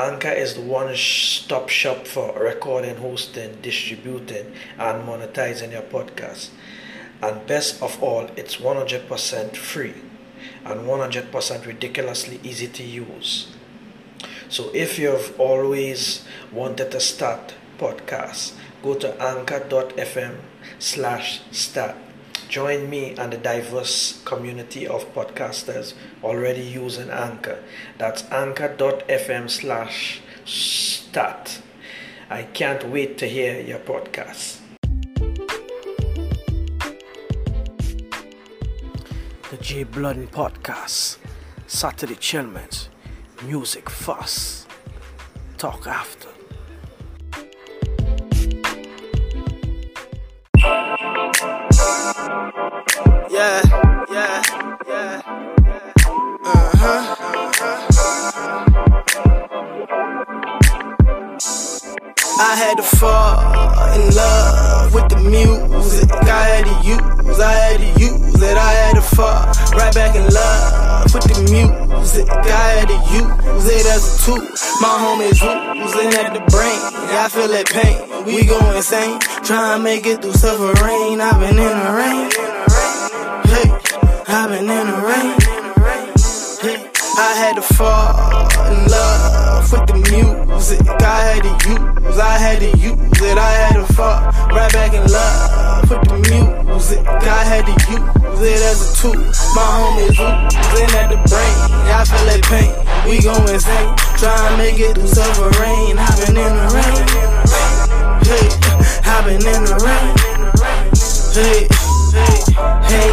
Anchor is the one-stop shop for recording, hosting, distributing, and monetizing your podcast. And best of all, it's 100% free and 100% ridiculously easy to use. So if you've always wanted to start podcasts, go to anchor.fm/start. Join me and the diverse community of podcasters already using Anchor. That's anchor.fm/start. I can't wait to hear your podcast. The G Blood Podcast. Saturday Chillments. Music first, talk after. I had to fall in love with the music. I had to use it. I had to fall right back in love with the music. I had to use it as a tool. My homies losing at the brain. I feel that pain. We go insane, trying to make it through suffering. I've been in the rain. Hey, I've been in the rain. Hey, I had to fall in love with the music. I had to use it. I had to fall right back in love with the music. I had to use it as a tool. My homies losing at the brain. I feel that pain. We go insane, trying to make it through suffering. I've been in the rain. Hey, I've been in the rain. Hey, hey.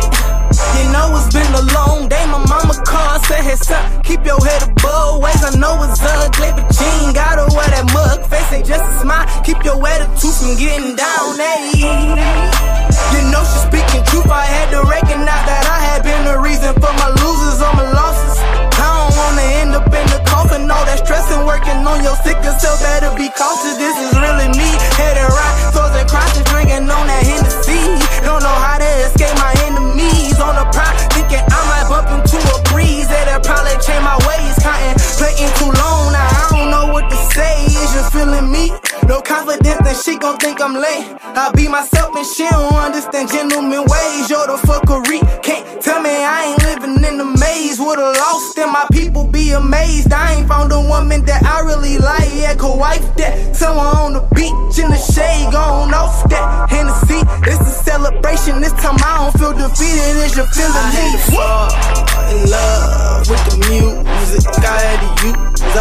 You know it's been a long day, my mama called, said, hey son, keep your head above waves. I know it's ugly, but you ain't gotta wear that mug face, ain't just a smile, keep your attitude from getting down, ayy. You know she's speaking truth, I had to recognize that I had been the reason for my losers or my losses. I don't wanna end up in the coffin, all that stress and working on your sickness, so better be cautious, this is really me. Headed right towards the cross, drinking on that Hennessy, don't know how to escape my enemies. On the pride, thinking I might bump into a breeze. That'll probably change my ways. Cotton playing too long, now I don't know what to say. Is you feeling me? No confidence, then she gon' think I'm lame. I be myself and she don't understand gentleman ways. Yo, the fuckery, can't tell me I ain't living in the maze. Would've lost and my people be amazed. I ain't found a woman that I really like. Yeah, could wife that. Someone on the beach in the shade, gone off that Hennessy. It's a celebration, this time I don't feel defeated. I had to fall in love with the music. I had to use it.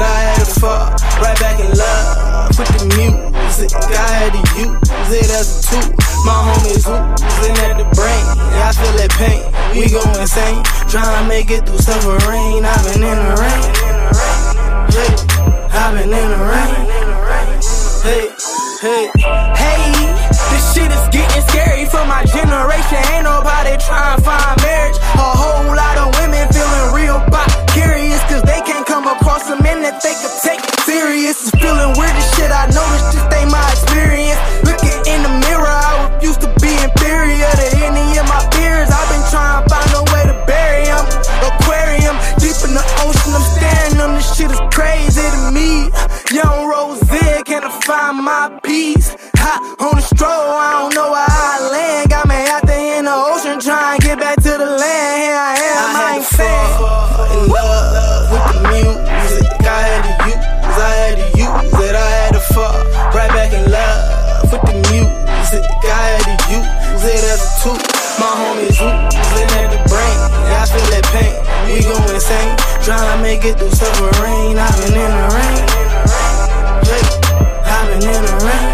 I had to fall right back in love with the music. I had to use it as a tool. My homies losing at the brain. I feel that pain. We go insane, trying to make it through suffering. I've been in the rain. Hey, I've been in the rain. Hey, hey, hey. This shit is getting scary for my generation. Ain't nobody trying to find marriage. A whole lot of women feeling real by curious, cause they can't come across a man that they could take serious. It's feeling weird as shit, I know this just ain't my experience. Looking in the mirror, I refuse to be inferior to any of my peers. I've been trying to find a way to bury them. Aquarium, deep in the ocean, I'm staring on this shit is crazy to me. Young Rozier, can I find my peace? On the stroll, I don't know where I land. Got me out there in the ocean, trying to get back to the land. Here I am, I ain't sad. In love with the music, I had to use it. I had to fall right back in love with the music. I had to use it as a tool. My homies losing at the brain. I feel that pain. We go insane, trying to make it through suffering. I've been in the rain. Hey, I've been in the rain.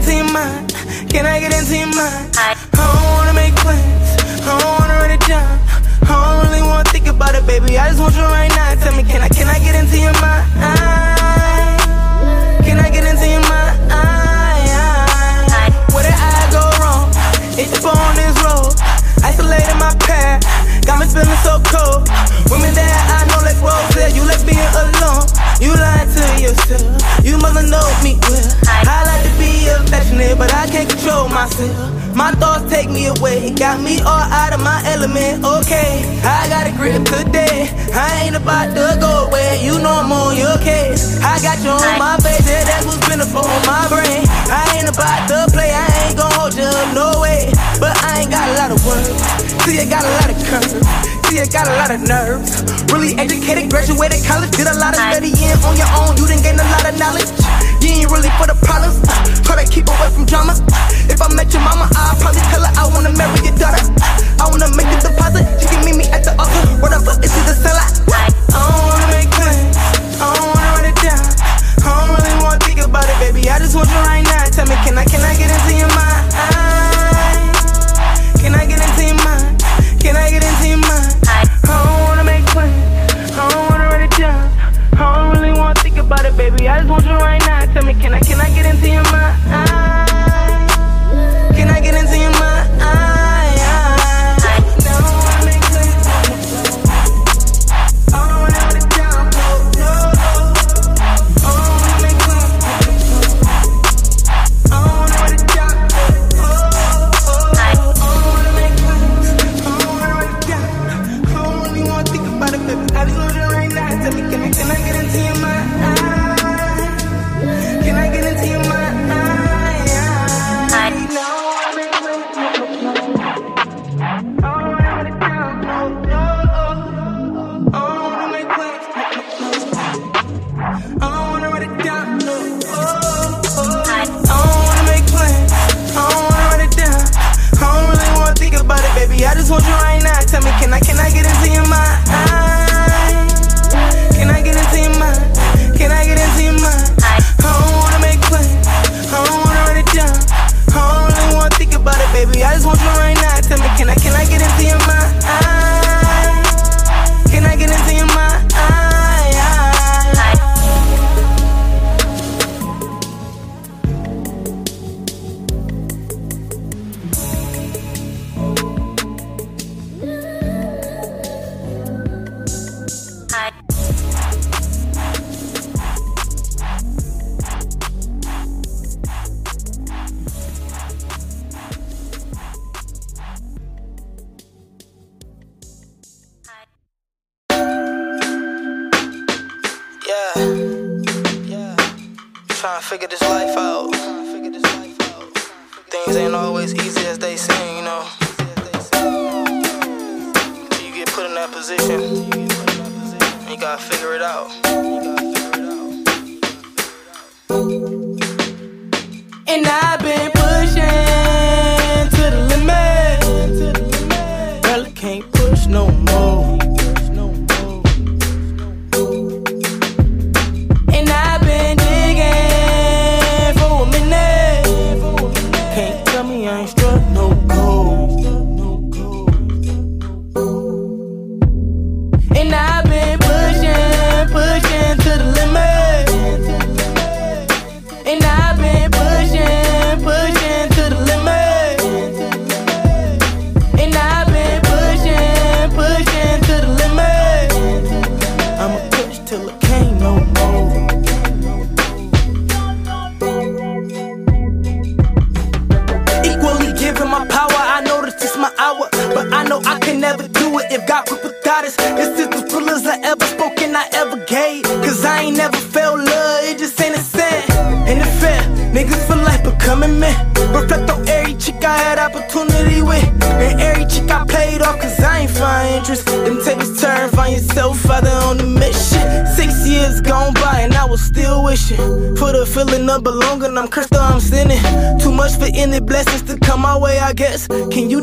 into your mind? Can I get into your mind? I don't wanna make plans, I don't wanna run it down, I don't really wanna think about it, baby, I just want you right now. Tell me, can I get into your mind? Can I get into your mind? Where did I go wrong? It's up on this road, isolated my path, got me feeling so cold. Women that I know like Rozier, you like being alone. You lie to yourself, you mother know me well. I like to be affectionate, but I can't control myself. My thoughts take me away, got me all out of my element. Okay, I got a grip today, I ain't about to go away. You know I'm on your case, I got you on my face, yeah, that's what's been up on my brain. I ain't about to play, I ain't gon' hold you up, no way. But I ain't got a lot of words, see I got a lot of curves, see I got a lot of nerves. Really educated, graduated college, did a lot of studying on your own, you done gained a lot of knowledge. You ain't really for the problems, try to keep away from drama. If I met your mama, I'd probably tell her I wanna marry your daughter. I wanna make the deposit, she can meet me at the altar. What the fuck is she the seller? I don't wanna make plans, I don't wanna run it down, I don't really wanna think about it, baby, I just want you right now. Tell me, can I get into your mind? Can I get into your mind? Can I get into your mind? I don't wanna make plans, I don't wanna run it down, I don't really wanna think about it, baby, I just want you right now. Tell me, can I get into your mind? Can I get into your mind?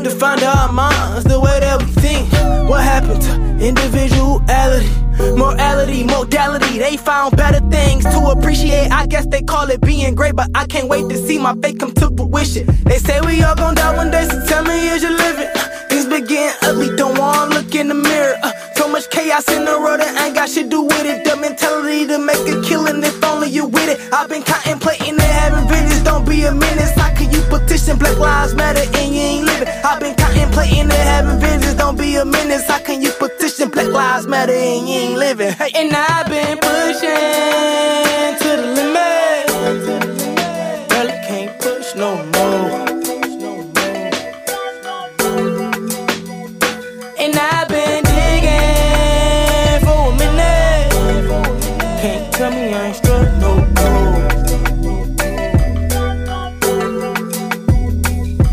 Define our minds the way that we think. What happened to individuality? Morality, modality, they found better things to appreciate. I guess they call it being great, but I can't wait to see my faith come to fruition. They say we all gon' die one day, so tell me, is you living? Things been getting ugly, don't wanna look in the mirror. So much chaos in the road and I ain't got shit to do with it. The mentality to make a killing if only you with it. I've been contemplating and having visions, don't be a menace. How can you petition Black Lives Matter and you ain't living? I've been contemplating and having visions, don't be a menace. How can you petition Black Lives Matter and you ain't living? Hey. And I've been pushing to the limit, really can't push no more. And I've been digging for a minute, can't tell me I ain't struck no more.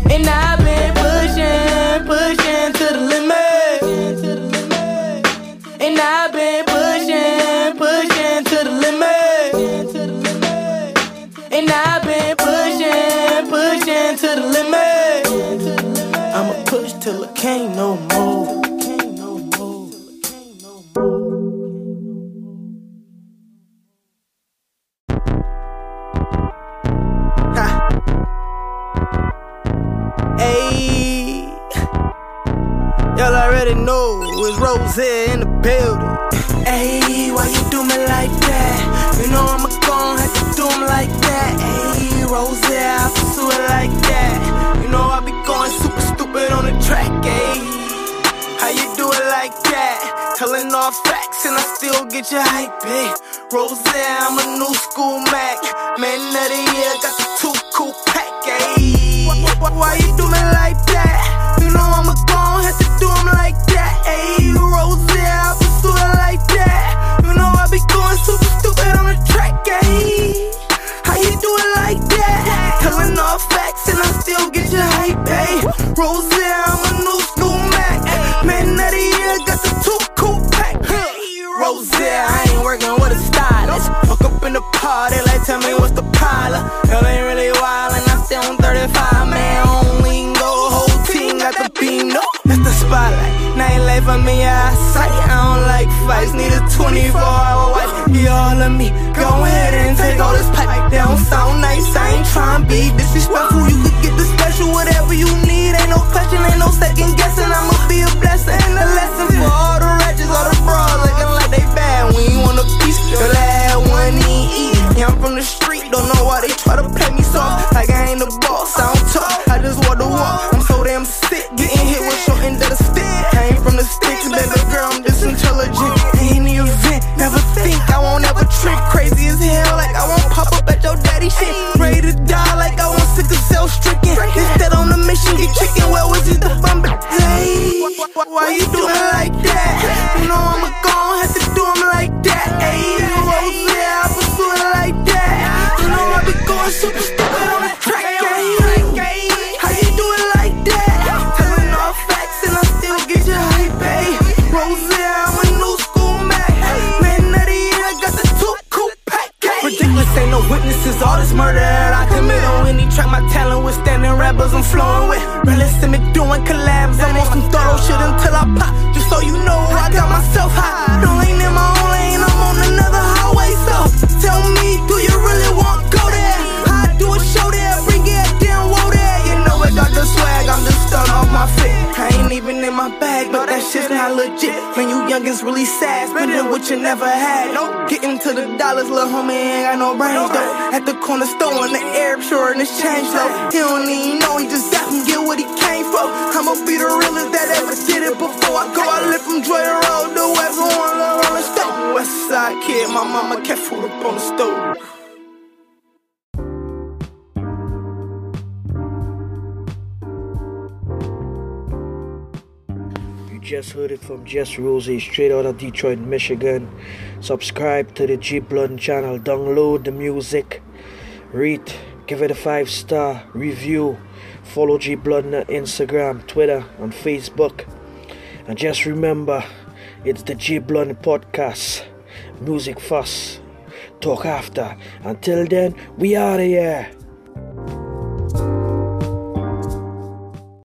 And I've been pushing to the limit. And I've been pushing to the limit. And I've been pushing to the limit. I'ma push till I can't no more. Hey, y'all already know it's Rozier in the building. Hey, why you do me like that? You know I'ma gon' have to do him like that. Hey, Rozier, I pursue it like that. You know I be going super stupid on the track. Hey, how you do it like that? Telling all facts and I still get your hype. Hey, Rozier, I'm a new school Mac. Man of the year, got the two cool pack. Hey. Why you do me like that? You know I'ma gon' have to do him like that. Ayy, Rozier, I pursue it like that. You know I be going super stupid on the track. Ayy, how you do it like that? Telling all facts and I still get your hype. Ayy, Rozier, I'm a new school Mac. Ay, man of the year, got the two cool pack. Ayy, Rozier, I ain't working with a stylist. Fuck up in the party like, tell me what's the pilot. Hell ain't really wild and I still on 35. Spotlight, nightlife on me, I sight. I don't like fights, need a 24-hour wife. Be all of me, go ahead and take all this pipe. They don't sound nice, I ain't tryna be disrespectful. You could get the special, whatever you need. Ain't no question, ain't no second guessing. I'ma be a blessing and a lesson for all the wretches, all the frauds looking like they bad. We ain't want a piece, girl, I had one ain't eat. Yeah, I'm from the street, don't know why they try to play me soft. Like I ain't the boss, I don't talk, I just walk the walk. I'm so damn sick, getting hit with short end of the stick. I ain't from the sticks, baby girl, I'm just intelligent. Ain't the event, never think, I won't ever trip. Crazy as hell, like I won't pop up at your daddy shit. Ready to die, like I want sickle cell stricken. Instead on the mission, get chicken, well, was it the fun? But hey, why you do it like that? You know I'ma gon' have to do him like that. Ayy, Rozier, I pursue it like that. You know I be going super stupid on the track. Ain't no witnesses, all this murder that I commit. On any track, my talent with standing rappers I'm flowing with. Realist in me doing collabs, I'm on some thorough shit until I pop. Just so you know, I got myself high. No lane in my own lane, I'm on another highway. So tell me, do you really want to go there? I do a show there, bring it down, whoa there. You know I got the swag, I'm just stunned off my fit. I ain't even in my bag, but that shit's not legit. Man, you youngins really sad, spending what you never had. Getting to the dollars, little homie ain't got no brains though. At the corner store on the Arab Shore and it's changed though. He don't even know, he just got him, get what he came for. I'ma be the realest that ever did it before I go. I live from Joy Road to West on the Rolling Stone. Westside kid, my mama kept food up on the stove. Just heard it from JustRozier straight out of Detroit, Michigan. Subscribe to the G Blood channel, download the music, rate, give it a 5-star review, follow G Blood on Instagram, Twitter, and Facebook. And just remember, it's the G Blood podcast. Music first, talk after. Until then, we out of here.